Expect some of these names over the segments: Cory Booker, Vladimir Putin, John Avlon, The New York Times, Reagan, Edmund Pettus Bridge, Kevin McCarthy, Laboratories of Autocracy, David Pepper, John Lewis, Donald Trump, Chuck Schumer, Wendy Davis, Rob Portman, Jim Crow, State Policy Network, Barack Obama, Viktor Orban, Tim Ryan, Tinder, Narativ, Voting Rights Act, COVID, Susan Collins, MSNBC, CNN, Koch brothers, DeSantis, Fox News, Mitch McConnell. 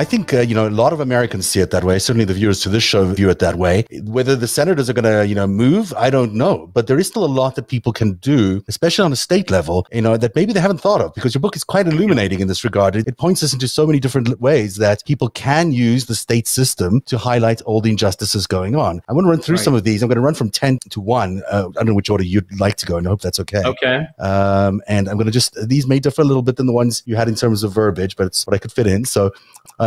I think, a lot of Americans see it that way. Certainly the viewers to this show view it that way. Whether the senators are going to, move, I don't know. But there is still a lot that people can do, especially on a state level, that maybe they haven't thought of, because your book is quite illuminating in this regard. It points us into so many different ways that people can use the state system to highlight all the injustices going on. I want to run through some of these. I'm going to run from 10 to 1. I don't know which order you'd like to go, and I hope that's okay. Okay. And I'm going to just, these may differ a little bit than the ones you had in terms of verbiage, but it's what I could fit in. So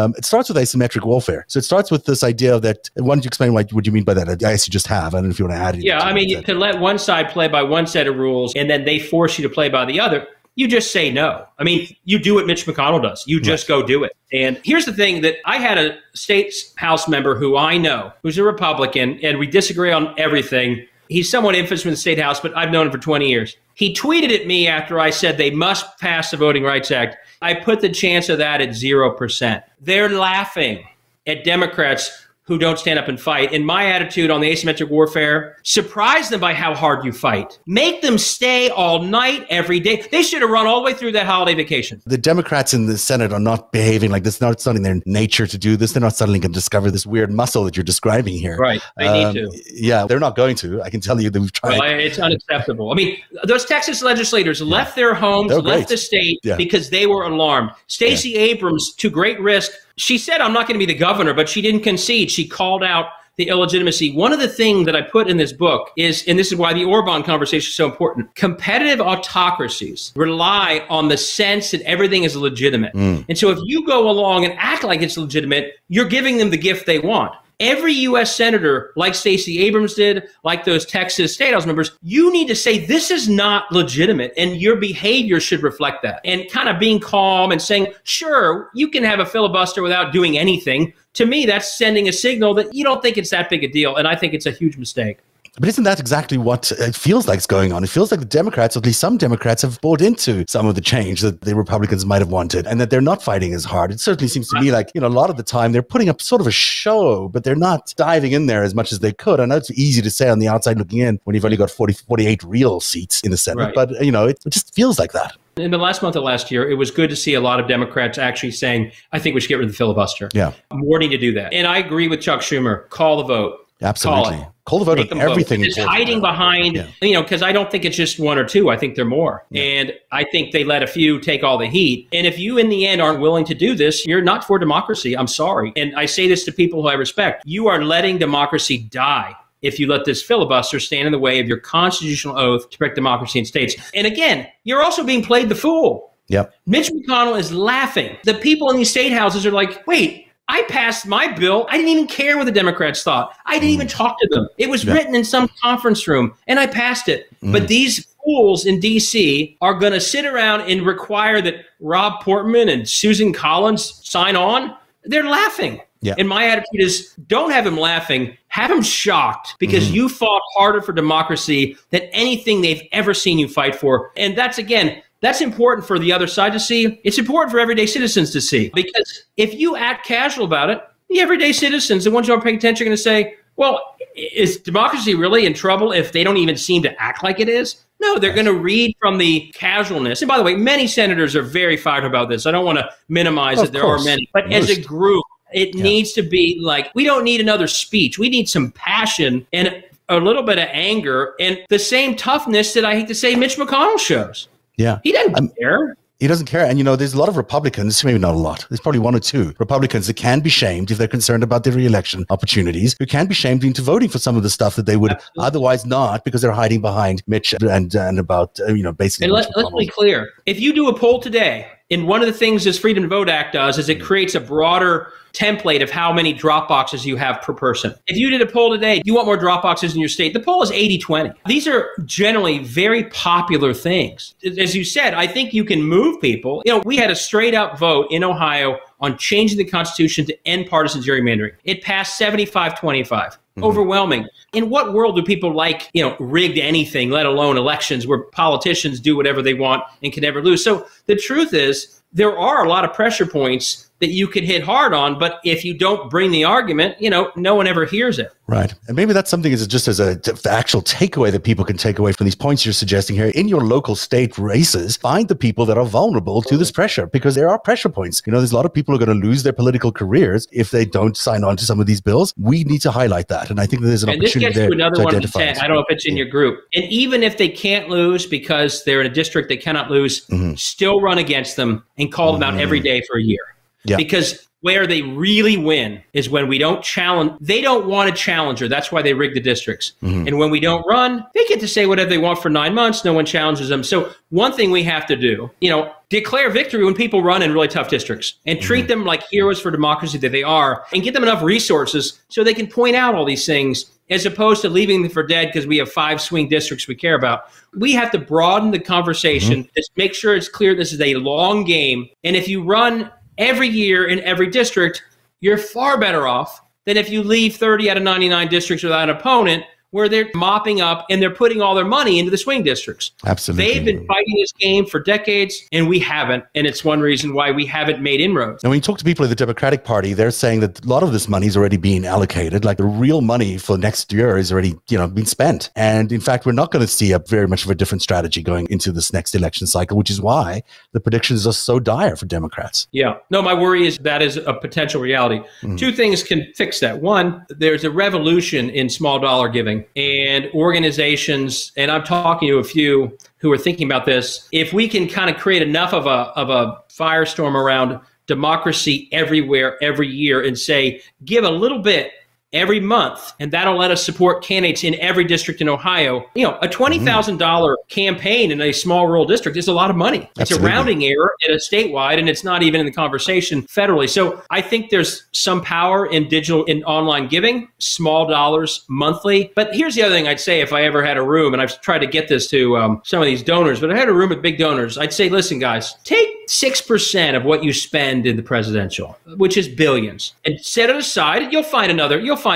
it starts with asymmetric warfare. So it starts with this idea that, why don't you explain what you mean by that? I guess you just have. I don't know if you want to add anything. Yeah, I mean, you can let one side play by one set of rules, and then they force you to play by the other. You just say no. I mean, you do what Mitch McConnell does. You just go do it. And here's the thing that I had a state house member who I know, who's a Republican, and we disagree on everything. He's somewhat infamous in the state house, but I've known him for 20 years. He tweeted at me after I said they must pass the Voting Rights Act. I put the chance of that at 0%. They're laughing at Democrats who don't stand up and fight. And my attitude on the asymmetric warfare, surprise them by how hard you fight. Make them stay all night, every day. They should have run all the way through that holiday vacation. The Democrats in the Senate are not behaving like this. It's not in their nature to do this. They're not suddenly going to discover this weird muscle that you're describing here. Right, they need to. Yeah, they're not going to. I can tell you that we've tried. Well, it's unacceptable. I mean, those Texas legislators left their homes, left the state because they were alarmed. Stacey Abrams, to great risk, she said, I'm not going to be the governor, but she didn't concede. She called out the illegitimacy. One of the things that I put in this book is, and this is why the Orban conversation is so important, competitive autocracies rely on the sense that everything is legitimate. And so if you go along and act like it's legitimate, you're giving them the gift they want. Every U.S. senator, like Stacey Abrams did, like those Texas State House members, you need to say this is not legitimate and your behavior should reflect that. And kind of being calm and saying, sure, you can have a filibuster without doing anything. To me, that's sending a signal that you don't think it's that big a deal. And I think it's a huge mistake. But isn't that exactly what it feels like is going on? It feels like the Democrats, or at least some Democrats, have bought into some of the change that the Republicans might have wanted, and that they're not fighting as hard. It certainly seems to me like, a lot of the time they're putting up sort of a show, but they're not diving in there as much as they could. I know it's easy to say on the outside looking in when you've only got 48 real seats in the Senate, but, it just feels like that. In the last month of last year, it was good to see a lot of Democrats actually saying, I think we should get rid of the filibuster. Yeah. I'm warning to do that. And I agree with Chuck Schumer. Call the vote. Absolutely. Call the vote on everything. It's hiding behind, because I don't think it's just one or two. I think they're more. Yeah. And I think they let a few take all the heat. And if you, in the end, aren't willing to do this, you're not for democracy. I'm sorry. And I say this to people who I respect. You are letting democracy die if you let this filibuster stand in the way of your constitutional oath to protect democracy in states. And again, you're also being played the fool. Yep. Mitch McConnell is laughing. The people in these state houses are like, wait, I passed my bill. I didn't even care what the Democrats thought. I didn't even talk to them. It was written in some conference room, and I passed it. But these fools in D.C. are going to sit around and require that Rob Portman and Susan Collins sign on. They're laughing. Yeah. And my attitude is, don't have him laughing. Have him shocked, because you fought harder for democracy than anything they've ever seen you fight for. And that's, again, that's important for the other side to see. It's important for everyday citizens to see, because if you act casual about it, the everyday citizens, the ones who aren't paying attention, are going to say, well, is democracy really in trouble if they don't even seem to act like it is? No, they're going to read from the casualness. And by the way, many senators are very fired about this. I don't want to minimize that there are many, but as a group, it needs to be like, we don't need another speech. We need some passion and a little bit of anger and the same toughness that I hate to say Mitch McConnell shows. Yeah, he doesn't care. He doesn't care. And, there's a lot of Republicans, maybe not a lot, there's probably one or two Republicans that can be shamed if they're concerned about their re-election opportunities, who can be shamed into voting for some of the stuff that they would otherwise not, because they're hiding behind Mitch and about, basically. And let's be clear. If you do a poll today, and one of the things this Freedom to Vote Act does is it creates a broader template of how many drop boxes you have per person. If you did a poll today, you want more drop boxes in your state, the poll is 80-20. These are generally very popular things. As you said, I think you can move people. We had a straight up vote in Ohio on changing the Constitution to end partisan gerrymandering. It passed 75-25. Overwhelming. In what world do people like, rigged anything, let alone elections where politicians do whatever they want and can never lose? So the truth is, there are a lot of pressure points that you could hit hard on. But if you don't bring the argument, you know, no one ever hears it. Right. And maybe that's something is just as a actual takeaway that people can take away from these points you're suggesting here. In your local state races, find the people that are vulnerable to this pressure, because there are pressure points. You know, there's a lot of people who are going to lose their political careers if they don't sign on to some of these bills. We need to highlight that. And I think there's an opportunity there to identify. And this gets to another 1%. I don't know if it's in your group. And even if they can't lose because they're in a district they cannot lose, still run against them and call them out every day for a year. Yeah. Because where they really win is when we don't challenge. They don't want a challenger. That's why they rig the districts. And when we don't run, they get to say whatever they want for 9 months. No one challenges them. So one thing we have to do, you know, declare victory when people run in really tough districts and treat them like heroes for democracy that they are, and get them enough resources so they can point out all these things, as opposed to leaving them for dead because we have 5 swing districts we care about. We have to broaden the conversation. Just make sure it's clear this is a long game. And if you run every year in every district, you're far better off than if you leave 30 out of 99 districts without an opponent, where they're mopping up and they're putting all their money into the swing districts. Absolutely. They've been fighting this game for decades, and we haven't. And it's one reason why we haven't made inroads. And when you talk to people at the Democratic Party, they're saying that a lot of this money's already been allocated. Like, the real money for next year is already, you know, been spent. And in fact, we're not going to see a very much of a different strategy going into this next election cycle, which is why the predictions are so dire for Democrats. Yeah. No, my worry is that is a potential reality. Two things can fix that. One, there's a revolution in small dollar giving. And organizations, and I'm talking to a few who are thinking about this, if we can kind of create enough of a firestorm around democracy everywhere, every year, and say, give a little bit every month, and that'll let us support candidates in every district in Ohio. You know, a $20,000 campaign in a small rural district is a lot of money. It's a rounding error at a statewide, and it's not even in the conversation federally. So I think there's some power in digital, in online giving, small dollars monthly. But here's the other thing I'd say if I ever had a room, and I've tried to get this to some of these donors, but I had a room with big donors, I'd say, listen, guys, take 6% of what you spend in the presidential, which is billions, and set it aside. You'll find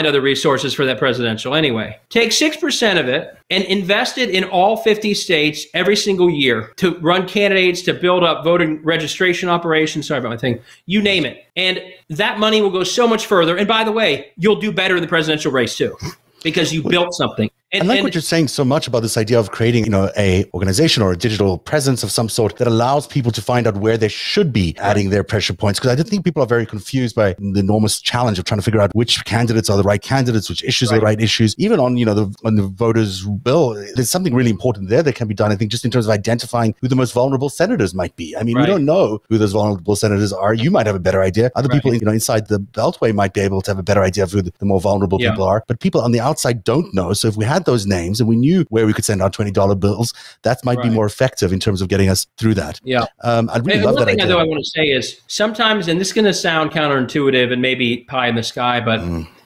other resources for that presidential anyway. Take 6% of it and invest it in all 50 states every single year to run candidates, to build up voting registration operations, sorry about my thing, you name it. And that money will go so much further. And by the way, you'll do better in the presidential race too, because you built something. And like what you're saying so much about this idea of creating, you know, a organization or a digital presence of some sort that allows people to find out where they should be adding their pressure points. Because I do think people are very confused by the enormous challenge of trying to figure out which candidates are the right candidates, which issues are the right issues. Even on, you know, on the voters' bill, there's something really important there that can be done, I think, just in terms of identifying who the most vulnerable senators might be. I mean, we don't know who those vulnerable senators are. You might have a better idea. Other people, you know, inside the Beltway might be able to have a better idea of who the more vulnerable people are. But people on the outside don't know. So if we had those names and we knew where we could send our $20 bills, that might be more effective in terms of getting us through that. Yeah. I'd really love that idea. One thing I want to say is sometimes, and this is going to sound counterintuitive and maybe pie in the sky, but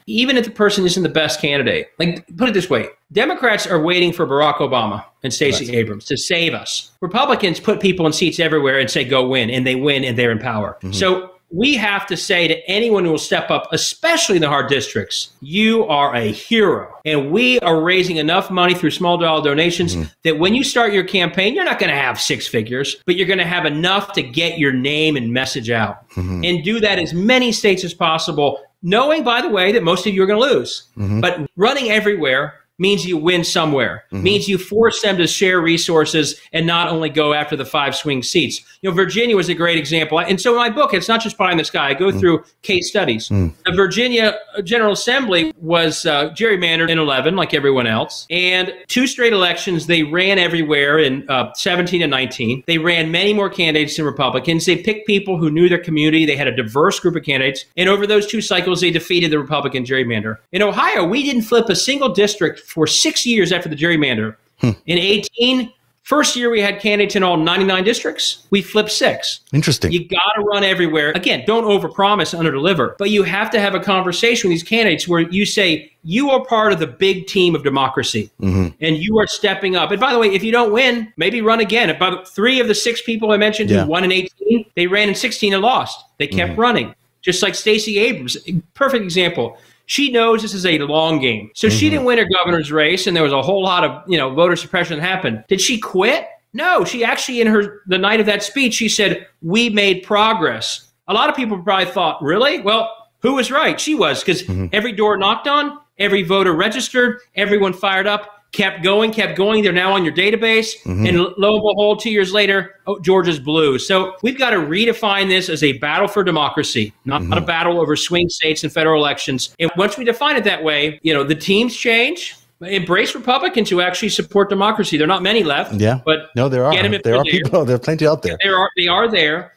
even if the person isn't the best candidate, like, put it this way, Democrats are waiting for Barack Obama and Stacey Abrams to save us. Republicans put people in seats everywhere and say, go win, and they win and they're in power. So we have to say to anyone who will step up, especially in the hard districts, you are a hero. And we are raising enough money through small dollar donations that when you start your campaign, you're not going to have 6 figures, but you're going to have enough to get your name and message out. And do that as many states as possible, knowing, by the way, that most of you are going to lose. But running everywhere means you win somewhere, means you force them to share resources and not only go after the 5 swing seats. You know, Virginia was a great example. And so in my book, it's not just pie in the sky. I go through case studies. The Virginia General Assembly was gerrymandered in 11, like everyone else. And 2 straight elections, they ran everywhere in 17 and 19. They ran many more candidates than Republicans. They picked people who knew their community. They had a diverse group of candidates. And over those 2 cycles, they defeated the Republican gerrymander. In Ohio, we didn't flip a single district for 6 years after the gerrymander. In 18, first year we had candidates in all 99 districts, we flipped 6. Interesting. You got to run everywhere. Again, don't overpromise, underdeliver. But you have to have a conversation with these candidates where you say, you are part of the big team of democracy, and you are stepping up. And by the way, if you don't win, maybe run again. About 3 of the 6 people I mentioned who won in 18, they ran in 16 and lost. They kept running. Just like Stacey Abrams, perfect example. She knows this is a long game. So she didn't win her governor's race, and there was a whole lot of, you know, voter suppression that happened. Did she quit? No. She actually, in the night of that speech, she said, we made progress. a lot of people probably thought, really? Well, who was right? She was, because every door knocked on, every voter registered, everyone fired up, kept going. They're now on your database. And lo and behold, 2 years later, Georgia's blue. So we've got to redefine this as a battle for democracy, not a battle over swing states and federal elections. And once we define it that way, you know, the teams change. Embrace Republicans who actually support democracy. There are not many left. Yeah, but no, there are. There are people. There are plenty out there. They are there.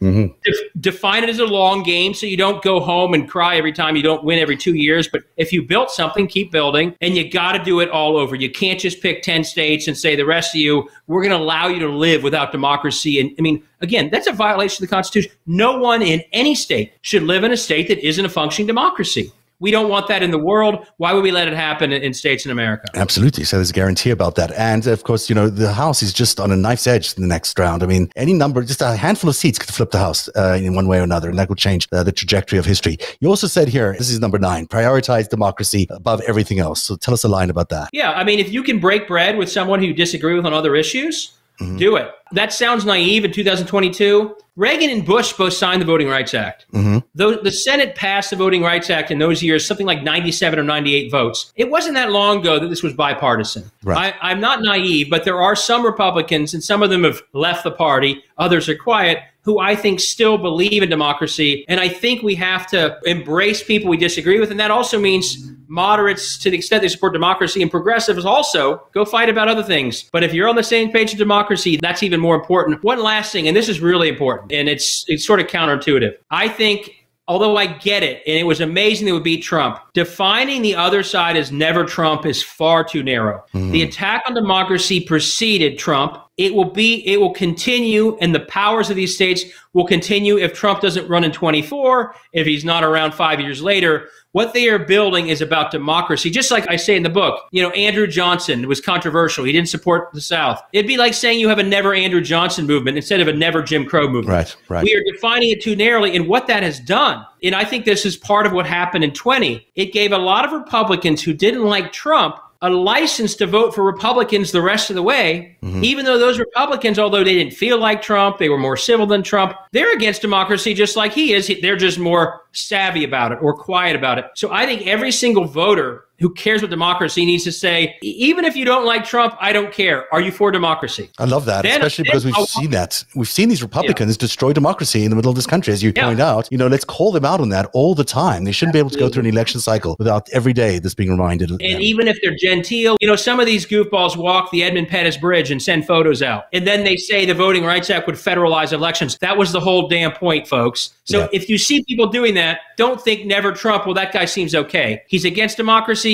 Define it as a long game, so you don't go home and cry every time you don't win every 2 years. But if you built something, keep building, and you got to do it all over. You can't just pick 10 states and say the rest of you, we're going to allow you to live without democracy. And I mean, again, that's a violation of the Constitution. No one in any state should live in a state that isn't a functioning democracy. We don't want that in the world. Why would we let it happen in states in America? Absolutely. So there's a guarantee about that. And of course, you know, the House is just on a knife's edge in the next round. I mean, any number, just a handful of seats could flip the House in one way or another, and that would change the trajectory of history. You also said here, this is number 9, prioritize democracy above everything else. So tell us a line about that. Yeah. I mean, if you can break bread with someone who you disagree with on other issues, do it. That sounds naive in 2022. Reagan and Bush both signed the Voting Rights Act. The Senate passed the Voting Rights Act in those years, something like 97 or 98 votes. It wasn't that long ago that this was bipartisan. Right. I'm not naive, but there are some Republicans, and some of them have left the party, others are quiet, who I think still believe in democracy. And I think we have to embrace people we disagree with. And that also means moderates, to the extent they support democracy, and progressives also go fight about other things. But if you're on the same page of democracy, that's even more important. One last thing, and this is really important, and it's sort of counterintuitive. I think, although I get it, and it was amazing they would beat Trump, defining the other side as never Trump is far too narrow. The attack on democracy preceded Trump. It will continue, and the powers of these states will continue if Trump doesn't run in 24, if he's not around 5 years later. What they are building is about democracy. Just like I say in the book, you know, Andrew Johnson was controversial. He didn't support the South. It'd be like saying you have a never Andrew Johnson movement instead of a never Jim Crow movement. Right. We are defining it too narrowly, and what that has done, and I think this is part of what happened in 20, it gave a lot of Republicans who didn't like Trump a license to vote for Republicans the rest of the way, even though those Republicans, although they didn't feel like Trump, they were more civil than Trump, they're against democracy just like he is. They're just more savvy about it or quiet about it. So I think every single voter who cares what democracy needs to say, even if you don't like Trump, I don't care. Are you for democracy? I love that, especially because we've seen that. We've seen these Republicans destroy democracy in the middle of this country, as you point out. You know, let's call them out on that all the time. They shouldn't be able to go through an election cycle without every day this being reminded of them. And even if they're genteel, you know, some of these goofballs walk the Edmund Pettus Bridge and send photos out. And then they say the Voting Rights Act would federalize elections. That was the whole damn point, folks. So if you see people doing that, don't think never Trump, well, that guy seems okay. He's against democracy.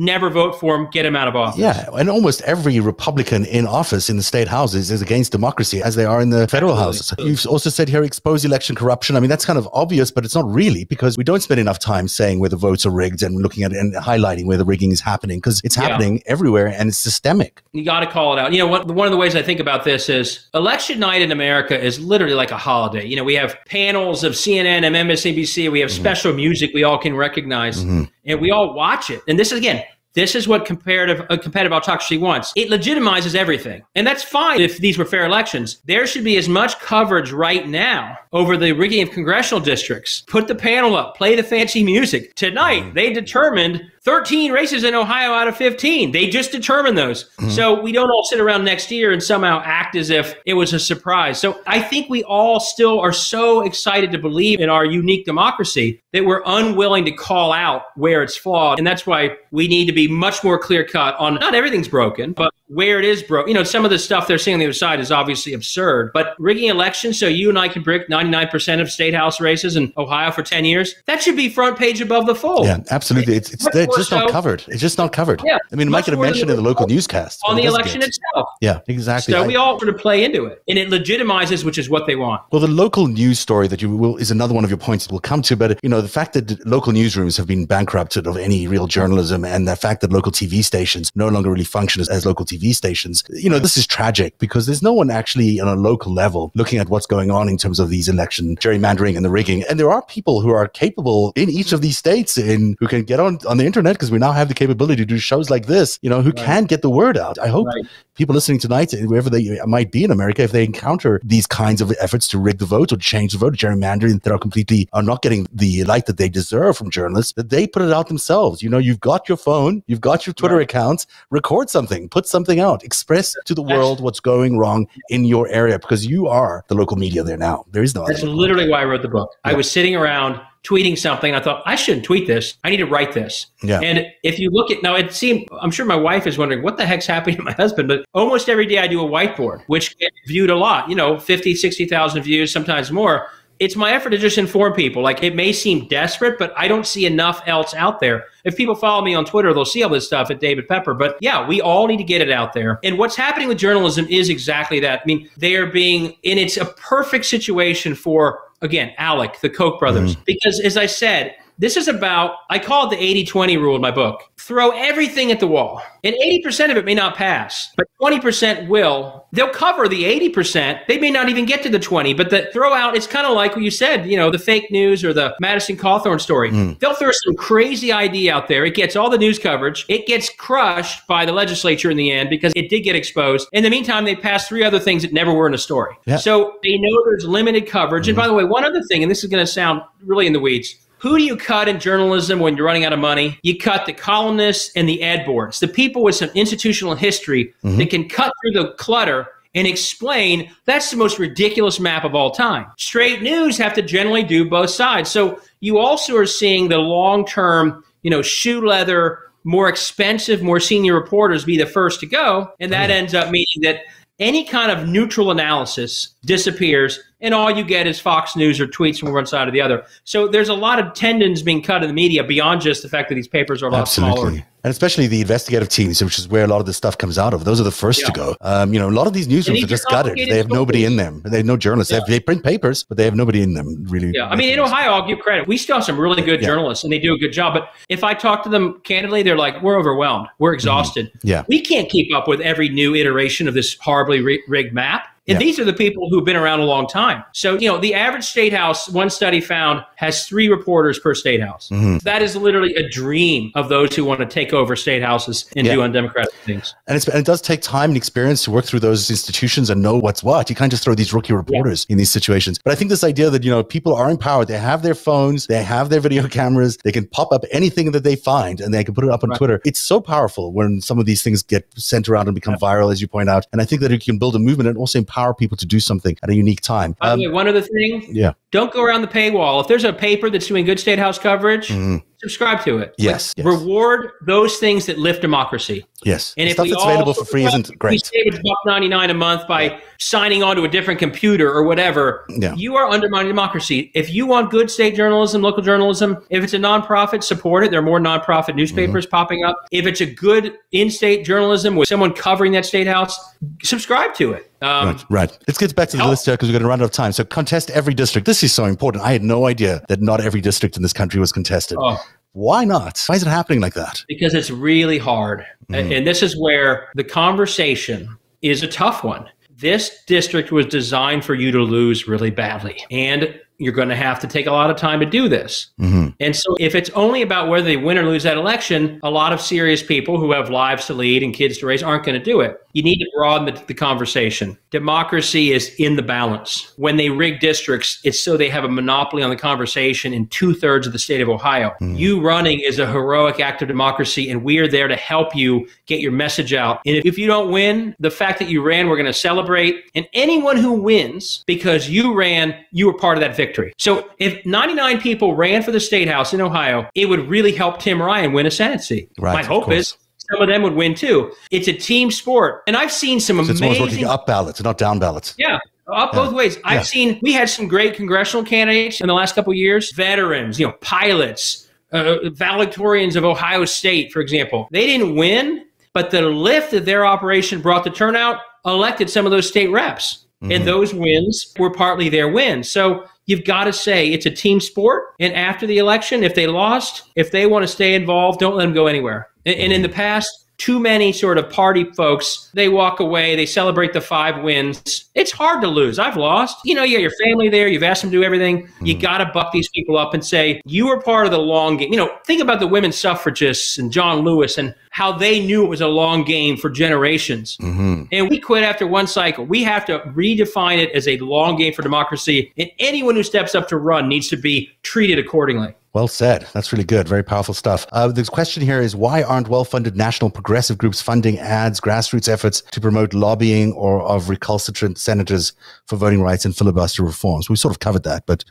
Never vote for him. Get him out of office. Yeah, and almost every Republican in office in the state houses is against democracy, as they are in the federal houses. You've also said here, expose election corruption. I mean, that's kind of obvious, but it's not really, because we don't spend enough time saying where the votes are rigged and looking at it and highlighting where the rigging is happening, because it's happening everywhere and it's systemic. You got to call it out. You know, one of the ways I think about this is election night in America is literally like a holiday. You know, we have panels of CNN and MSNBC. We have special music we all can recognize. And we all watch it. And this is, again, this is what competitive autocracy wants. It legitimizes everything. And that's fine if these were fair elections. There should be as much coverage right now over the rigging of congressional districts. Put the panel up. Play the fancy music. Tonight, they determined 13 races in Ohio out of 15. They just determined those. So we don't all sit around next year and somehow act as if it was a surprise. So I think we all still are so excited to believe in our unique democracy that we're unwilling to call out where it's flawed. And that's why we need to be much more clear-cut on not everything's broken, but where it is broken. You know, some of the stuff they're seeing on the other side is obviously absurd, but rigging elections so you and I can brick 99% of state house races in Ohio for 10 years, that should be front page above the fold. Yeah, absolutely. It's just not covered. It's just not covered. Yeah, I mean, it might get a mention in the local newscast. On the election itself. Yeah, exactly. So we all sort of play into it, and it legitimizes, which is what they want. Well, the local news story that you will is another one of your points that we'll come to, but you know, the fact that local newsrooms have been bankrupted of any real journalism, and the fact that local TV stations no longer really function as local TV TV stations. You know, this is tragic because there's no one actually on a local level looking at what's going on in terms of these election gerrymandering and the rigging. And there are people who are capable in each of these states and who can get on the internet, because we now have the capability to do shows like this, you know, who can get the word out. I hope people listening tonight, wherever they might be in America, if they encounter these kinds of efforts to rig the vote or change the vote, gerrymandering that are not getting the light that they deserve from journalists, that they put it out themselves. You know, you've got your phone, you've got your Twitter accounts, record something, put something out, express to the world what's going wrong in your area, because you are the local media there now. There is no other. That's literally why I wrote the book. I was sitting around tweeting something. I thought, I shouldn't tweet this. I need to write this. Yeah. And if you look at, now it seemed, I'm sure my wife is wondering what the heck's happening to my husband, but almost every day I do a whiteboard, which gets viewed a lot, you know, 50, 60,000 views, sometimes more. It's my effort to just inform people. Like, it may seem desperate, but I don't see enough else out there. If people follow me on Twitter, they'll see all this stuff at David Pepper. But yeah, we all need to get it out there. And what's happening with journalism is exactly that. I mean, they are being, and it's a perfect situation for, again, Alec, the Koch brothers. Because as I said, this is about, I call it the 80-20 rule in my book. Throw everything at the wall. And 80% of it may not pass, but 20% will. They'll cover the 80%. They may not even get to the 20, but the throw out, it's kind of like what you said, you know, the fake news or the Madison Cawthorn story. They'll throw some crazy idea out there. It gets all the news coverage. It gets crushed by the legislature in the end because it did get exposed. In the meantime, they passed three other things that never were in a story. So they know there's limited coverage. And by the way, one other thing, and this is going to sound really in the weeds, who do you cut in journalism when you're running out of money? You cut the columnists and the ad boards, the people with some institutional history that can cut through the clutter and explain that's the most ridiculous map of all time. Straight news have to generally do both sides. So you also are seeing the long-term, you know, shoe leather, more expensive, more senior reporters be the first to go. And that ends up meaning that any kind of neutral analysis disappears, and all you get is Fox News or tweets from one side or the other. So there's a lot of tendons being cut in the media beyond just the fact that these papers are a lot smaller. And especially the investigative teams, which is where a lot of this stuff comes out of. Those are the first to go. You know, a lot of these newsrooms are just gutted. They have nobody in them. They have no journalists. They print papers, but they have nobody in them, really. I mean, in Ohio, I'll give credit. We still have some really good journalists, and they do a good job. But if I talk to them candidly, they're like, we're overwhelmed. We're exhausted. We can't keep up with every new iteration of this horribly rigged map. And these are the people who've been around a long time. So, you know, the average state house, one study found, has 3 reporters per state house. That is literally a dream of those who want to take over state houses and do undemocratic things. And it does take time and experience to work through those institutions and know what's what. You can't just throw these rookie reporters in these situations. But I think this idea that, you know, people are empowered. They have their phones. They have their video cameras. They can pop up anything that they find and they can put it up on Twitter. It's so powerful when some of these things get sent around and become viral, as you point out. And I think that it can build a movement and also empower people to do something at a unique time. By the way, one other thing, don't go around the paywall. If there's a paper that's doing good state house coverage, subscribe to it. Yes. Reward those things that lift democracy. And stuff that's available for free isn't great. If we save $1.99 a month by signing on to a different computer or whatever, you are undermining democracy. If you want good state journalism, local journalism, if it's a nonprofit, support it. There are more nonprofit newspapers popping up. If it's a good in-state journalism with someone covering that state house, subscribe to it. Let's get back to the list here because we're going to run out of time. So contest every district. This is so important. I had no idea that not every district in this country was contested. Why not? Why is it happening like that? Because it's really hard. And this is where the conversation is a tough one. This district was designed for you to lose really badly. And you're going to have to take a lot of time to do this. And so if it's only about whether they win or lose that election, a lot of serious people who have lives to lead and kids to raise aren't going to do it. You need to broaden the conversation. Democracy is in the balance. When they rig districts, it's so they have a monopoly on the conversation in 2/3 of the state of Ohio. You running is a heroic act of democracy, and we are there to help you get your message out. And if you don't win, the fact that you ran, we're going to celebrate. And anyone who wins because you ran, you were part of that victory. So if 99 people ran for the state house in Ohio, it would really help Tim Ryan win a Senate seat. My hope is some of them would win too. It's a team sport. And I've seen some amazing... It's more working up ballots, not down ballots. Up both ways. I've seen... We had some great congressional candidates in the last couple of years. Veterans, you know, pilots, valedictorians of Ohio State, for example. They didn't win, but the lift that their operation brought to turnout elected some of those state reps. And those wins were partly their wins. So... You've got to say it's a team sport. And after the election, if they lost, if they want to stay involved, don't let them go anywhere. And in the past, too many sort of party folks, they walk away, they celebrate the 5 wins. It's hard to lose. I've lost. You know, you got your family there. You've asked them to do everything. You got to buck these people up and say, you were part of the long game. You know, think about the women suffragists and John Lewis and how they knew it was a long game for generations. And we quit after one cycle. We have to redefine it as a long game for democracy. And anyone who steps up to run needs to be treated accordingly. Well said. That's really good. Very powerful stuff. The question here is, why aren't well-funded national progressive groups funding ads, grassroots efforts to promote lobbying or of recalcitrant senators for voting rights and filibuster reforms? We sort of covered that, but...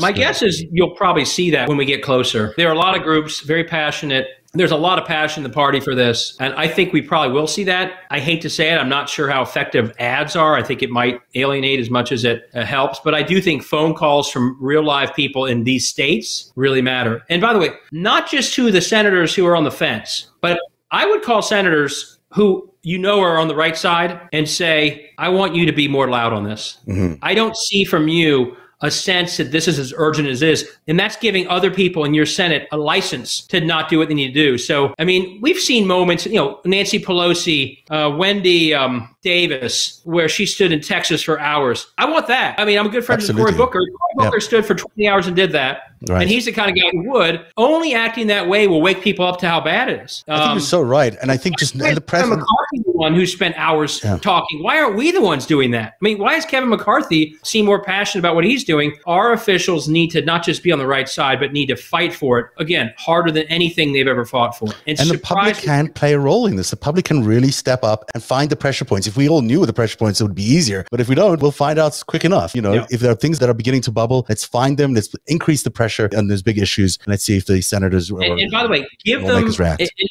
my guess is you'll probably see that when we get closer. There are a lot of groups, very passionate. There's a lot of passion in the party for this, and I think we probably will see that. I hate to say it. I'm not sure how effective ads are. I think it might alienate as much as it helps, but I do think phone calls from real live people in these states really matter. And by the way, not just to the senators who are on the fence, but I would call senators who you know are on the right side and say, I want you to be more loud on this. I don't see from you a sense that this is as urgent as this. And that's giving other people in your Senate a license to not do what they need to do. So, I mean, we've seen moments, you know, Nancy Pelosi, Wendy Davis, where she stood in Texas for hours. I want that. I mean, I'm a good friend with Cory Booker. Cory Booker stood for 20 hours and did that. And he's the kind of guy who would. Only acting that way will wake people up to how bad it is. I think you're so right. And I think just the president... one who spent hours talking. Why aren't we the ones doing that? I mean, why does Kevin McCarthy seem more passionate about what he's doing? Our officials need to not just be on the right side, but need to fight for it. Again, harder than anything they've ever fought for. And the public can play a role in this. The public can really step up and find the pressure points. If we all knew the pressure points, it would be easier. But if we don't, we'll find out quick enough. You know, if there are things that are beginning to bubble, let's find them. Let's increase the pressure on those big issues. Let's see if the senators and by the way, give them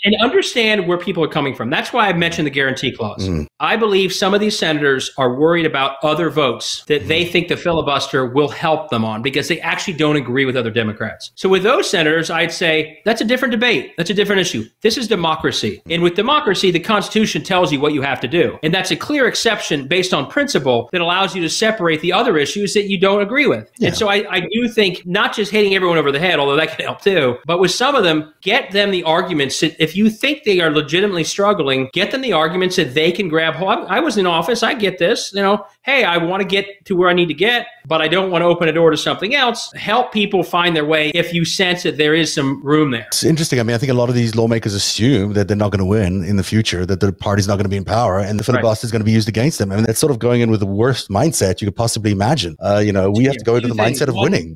and understand where people are coming from. That's why I mentioned the guarantee clause. I believe some of these senators are worried about other votes that they think the filibuster will help them on because they actually don't agree with other Democrats. So with those senators, I'd say that's a different debate. That's a different issue. This is democracy. And with democracy, the Constitution tells you what you have to do. And that's a clear exception based on principle that allows you to separate the other issues that you don't agree with. And so I do think not just hitting everyone over the head, although that can help too, but with some of them, get them the arguments that if you think they are legitimately struggling, get them the arguments that they can grab hold. I was in office. I get this. You know, hey, I want to get to where I need to get, but I don't want to open a door to something else. Help people find their way if you sense that there is some room there. It's interesting. I mean, I think a lot of these lawmakers assume that they're not going to win in the future, that the party's not going to be in power, and the filibuster is going to be used against them. I mean, that's sort of going in with the worst mindset you could possibly imagine. You know, we have to go into the mindset of winning.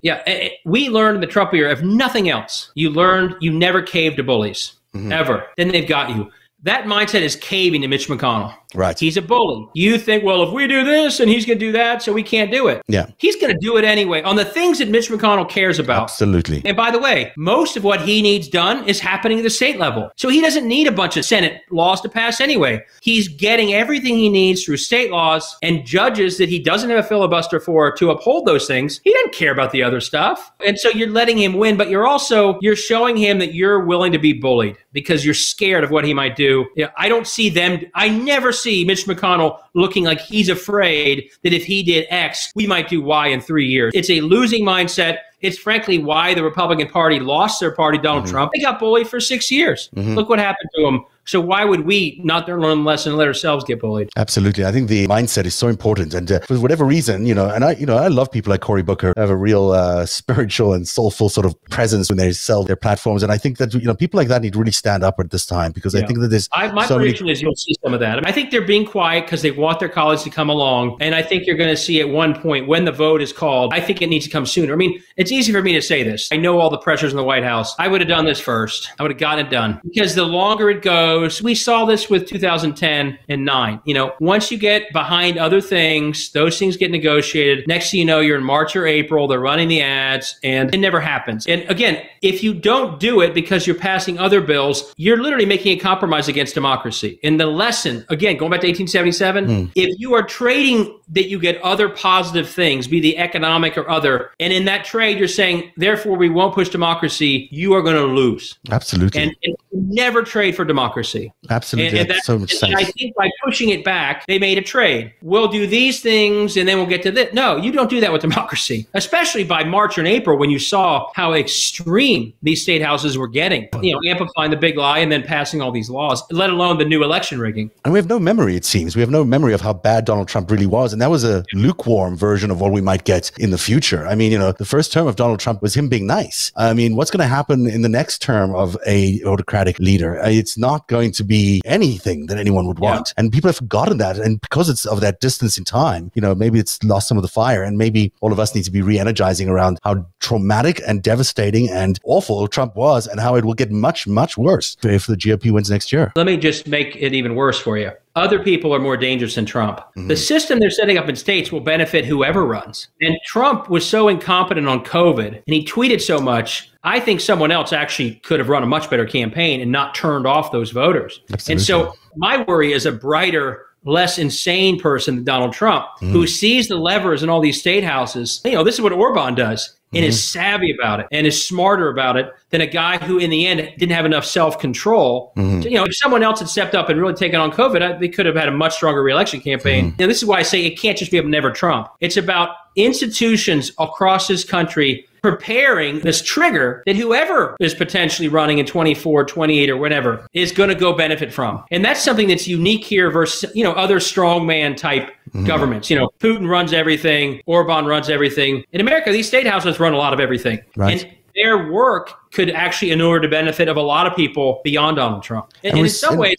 We learned in the Trump era, if nothing else, you learned you never caved to bullies, ever. Then they've got you. That mindset is caving to Mitch McConnell. Right. He's a bully. You think, well, if we do this and he's going to do that, so we can't do it. He's going to do it anyway on the things that Mitch McConnell cares about. And by the way, most of what he needs done is happening at the state level. So he doesn't need a bunch of Senate laws to pass anyway. He's getting everything he needs through state laws and judges that he doesn't have a filibuster for to uphold those things. He doesn't care about the other stuff. And so you're letting him win, but you're also, you're showing him that you're willing to be bullied because you're scared of what he might do. I don't see them. I never see Mitch McConnell looking like he's afraid that if he did X, we might do Y in 3 years. It's a losing mindset. It's frankly why the Republican Party lost their party, Donald Trump. They got bullied for 6 years. Look what happened to him. So why would we not learn the lesson and let ourselves get bullied? Absolutely. I think the mindset is so important. And for whatever reason, you know, and I love people like Cory Booker have a real spiritual and soulful sort of presence when they sell their platforms. And I think that, you know, people like that need to really stand up at this time because I think that there's my prediction is you'll see some of that. I mean, I think they're being quiet because they want their colleagues to come along. And I think you're going to see at one point when the vote is called, I think it needs to come sooner. I mean, it's easy for me to say this. I know all the pressures in the White House. I would have done this first. I would have gotten it done because the longer it goes, we saw this with 2010 and 9. You know, once you get behind other things, those things get negotiated. Next thing you know, you're in March or April, they're running the ads, and it never happens. And again, if you don't do it because you're passing other bills, you're literally making a compromise against democracy. And the lesson, again, going back to 1877, if you are trading that you get other positive things, be the economic or other, and in that trade, you're saying, therefore, we won't push democracy, you are going to lose. Absolutely. And never trade for democracy. democracy. Absolutely. And that's so much sense. I think by pushing it back, they made a trade. We'll do these things and then we'll get to this. No, you don't do that with democracy, especially by March and April when you saw how extreme these state houses were getting, you know, amplifying the big lie and then passing all these laws, let alone the new election rigging. And we have no memory, it seems. We have no memory of how bad Donald Trump really was. And that was a lukewarm version of what we might get in the future. I mean, you know, the first term of Donald Trump was him being nice. I mean, what's going to happen in the next term of a autocratic leader? It's not going to be anything that anyone would want. And people have forgotten that. And because it's of that distance in time, you know, maybe it's lost some of the fire. And maybe all of us need to be re-energizing around how traumatic and devastating and awful Trump was and how it will get much, much worse if the GOP wins next year. Let me just make it even worse for you. Other people are more dangerous than Trump. Mm-hmm. The system they're setting up in states will benefit whoever runs. And Trump was so incompetent on COVID, and he tweeted so much. I think someone else actually could have run a much better campaign and not turned off those voters. Absolutely. And so my worry is a brighter, less insane person than Donald Trump, who sees the levers in all these state houses. You know, this is what Orban does. And is savvy about it and is smarter about it than a guy who in the end didn't have enough self-control. To, you know, if someone else had stepped up and really taken on COVID, they could have had a much stronger re-election campaign. And this is why I say it can't just be a never Trump. It's about institutions across this country preparing this trigger that whoever is potentially running in 24, 28 or whatever is going to go benefit from. And that's something that's unique here versus, you know, other strongman type governments. You know, Putin runs everything, Orban runs everything. In America, these state houses run a lot of everything. Right. And their work could actually inure the benefit of a lot of people beyond Donald Trump. And in some ways,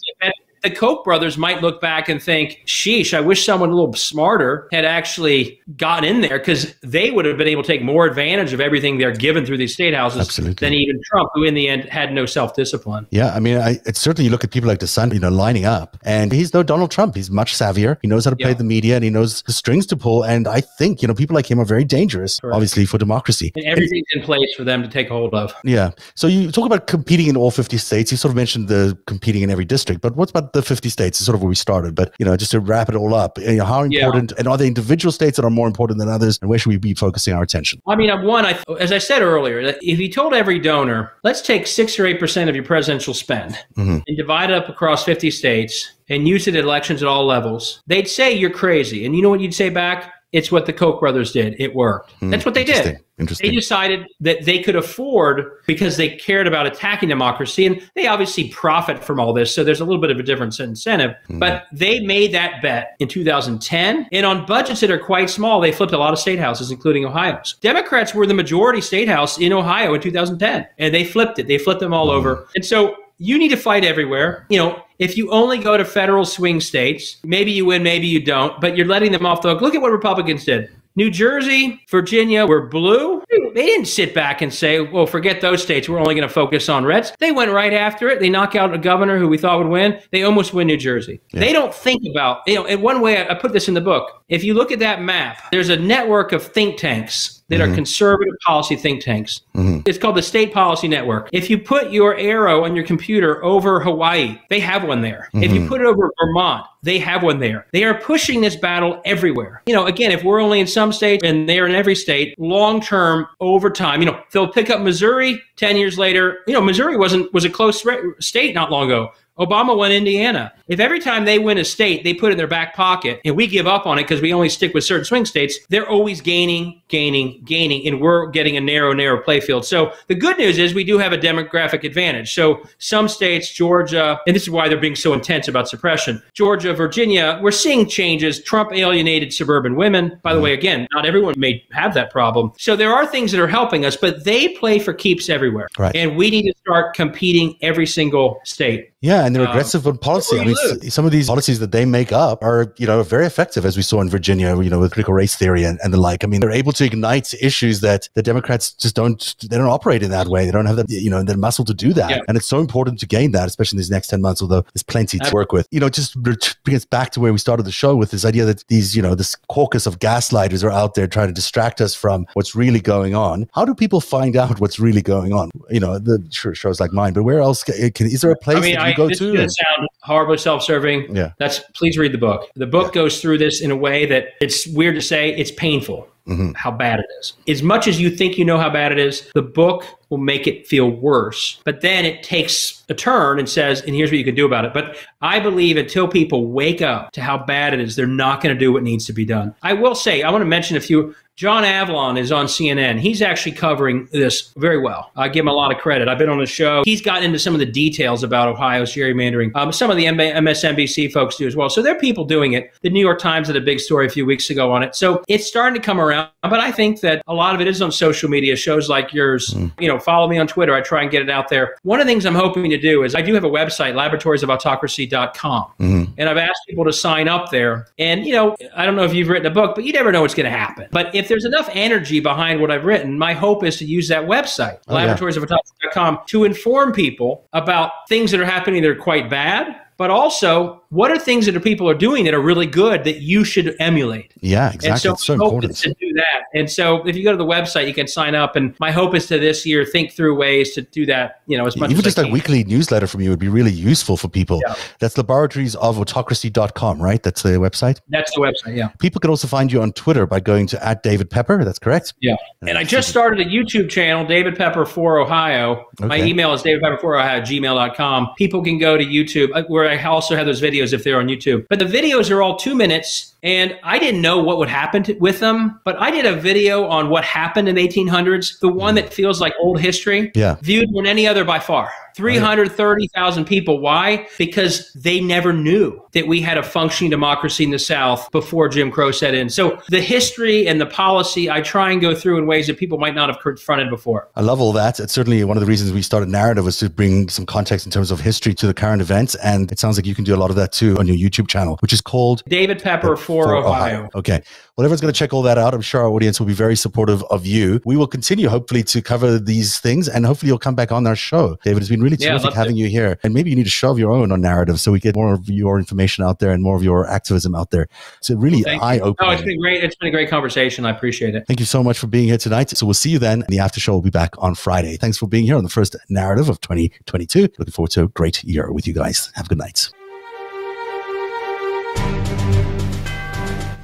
the Koch brothers might look back and think, sheesh, I wish someone a little smarter had actually gotten in there, because they would have been able to take more advantage of everything they're given through these state houses than even Trump, who in the end had no self-discipline. Yeah, I mean, it's certainly, you look at people like DeSantis, you know, lining up, and he's no Donald Trump. He's much savvier. He knows how to play the media, and he knows the strings to pull. And I think, you know, people like him are very dangerous, obviously, for democracy. And everything's in place for them to take hold of. Yeah. So you talk about competing in all 50 states. You sort of mentioned the competing in every district, but what's about the 50 states is sort of where we started, but, you know, just to wrap it all up, you know, how important and are the individual states that are more important than others, and where should we be focusing our attention? I mean, one, as I said earlier, if you told every donor, let's take 6 or 8% of your presidential spend and divide it up across 50 states and use it at elections at all levels, they'd say you're crazy. And you know what you'd say back? It's what the Koch brothers did. It worked. That's what they did. Interesting. They decided that they could afford, because they cared about attacking democracy, and they obviously profit from all this. So there's a little bit of a difference in incentive, but they made that bet in 2010. And on budgets that are quite small, they flipped a lot of state houses, including Ohio's. Democrats were the majority state house in Ohio in 2010, and they flipped it. They flipped them all over. And so you need to fight everywhere. You know, if you only go to federal swing states, maybe you win, maybe you don't, but you're letting them off the hook. Look at what Republicans did. New Jersey, Virginia were blue. They didn't sit back and say, well, forget those states. We're only going to focus on reds. They went right after it. They knock out a governor who we thought would win. They almost win New Jersey. Yeah. They don't think about, you know, in one way, I put this in the book. If you look at that map, there's a network of think tanks that are conservative policy think tanks. It's called the State Policy Network. If you put your arrow on your computer over Hawaii, they have one there. If you put it over Vermont, they have one there. They are pushing this battle everywhere. You know, again, if we're only in some states and they're in every state, long-term, over time, you know, they'll pick up Missouri 10 years later. You know, Missouri was a close state not long ago. Obama won Indiana. If every time they win a state, they put it in their back pocket and we give up on it because we only stick with certain swing states, they're always gaining, and we're getting a narrow play field. So the good news is we do have a demographic advantage. So some states, Georgia, and this is why they're being so intense about suppression, Georgia, Virginia, we're seeing changes. Trump alienated suburban women. By the way, again, not everyone may have that problem. So there are things that are helping us, but they play for keeps everywhere. Right. And we need to start competing every single state. Yeah, and they're aggressive on policy. I mean, some of these policies that they make up are, you know, very effective, as we saw in Virginia, you know, with critical race theory and the like. I mean, they're able to ignite issues that the Democrats just don't operate in that way. They don't have that, you know, the muscle to do that. Yeah. And it's so important to gain that, especially in these next 10 months, although there's plenty to work with. You know, just bring us back to where we started the show with this idea that these, you know, this caucus of gaslighters are out there trying to distract us from what's really going on. How do people find out what's really going on? You know, the shows like mine, but where else is there a place? I mean, this is going to sound horribly self-serving. Yeah. Please read the book. The book goes through this in a way that it's weird to say, it's painful. how bad it is. As much as you think you know how bad it is, the book will make it feel worse. But then it takes a turn and says, and here's what you can do about it. But I believe until people wake up to how bad it is, they're not going to do what needs to be done. I will say, I want to mention a few. John Avlon is on CNN. He's actually covering this very well. I give him a lot of credit. I've been on the show. He's gotten into some of the details about Ohio's gerrymandering. Some of the MSNBC folks do as well. So there are people doing it. The New York Times did a big story a few weeks ago on it. So it's starting to come around. But I think that a lot of it is on social media, shows like yours. You know, follow me on Twitter. I try and get it out there. One of the things I'm hoping to do is I do have a website, laboratoriesofautocracy.com. And I've asked people to sign up there. And, you know, I don't know if you've written a book, but you never know what's going to happen. But if there's enough energy behind what I've written, my hope is to use that website, laboratoriesofautocracy.com, to inform people about things that are happening that are quite bad, but also what are things that people are doing that are really good that you should emulate. Yeah, exactly. And so it's so important to do that. And so if you go to the website, you can sign up. And my hope is to this year think through ways to do that. You know, as much even as just I that weekly newsletter from you would be really useful for people. Yeah. That's laboratoriesofautocracy.com, right? That's the website. That's the website. Yeah. People can also find you on Twitter by going to @DavidPepper. That's correct. Yeah. And I just started a YouTube channel, David Pepper for Ohio. Okay. My email is davidpepper4ohio@gmail.com. People can go to YouTube where I also have those videos if they're on YouTube. But the videos are all 2 minutes, and I didn't know what would happen with them, but I did a video on what happened in the 1800s, the one that feels like old history, viewed than any other by far. 330,000 people. Why? Because they never knew that we had a functioning democracy in the South before Jim Crow set in. So the history and the policy, I try and go through in ways that people might not have confronted before. I love all that. It's certainly one of the reasons we started Narativ was to bring some context in terms of history to the current events. And it sounds like you can do a lot of that too on your YouTube channel, which is called David Pepper for Ohio. Okay. Well, everyone's going to check all that out. I'm sure our audience will be very supportive of you. We will continue, hopefully, to cover these things, and hopefully you'll come back on our show. David, it's been really terrific having you here. And maybe you need to shove your own on Narativ so we get more of your information out there and more of your activism out there. So really eye-opening. Oh, it's been great. It's been a great conversation. I appreciate it. Thank you so much for being here tonight. So we'll see you then. The after show will be back on Friday. Thanks for being here on the first Narativ of 2022. Looking forward to a great year with you guys. Have a good night.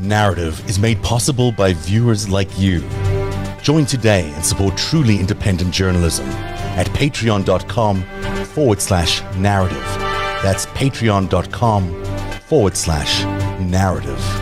Narativ is made possible by viewers like you. Join today and support truly independent journalism at patreon.com/Narativ. That's patreon.com/Narativ.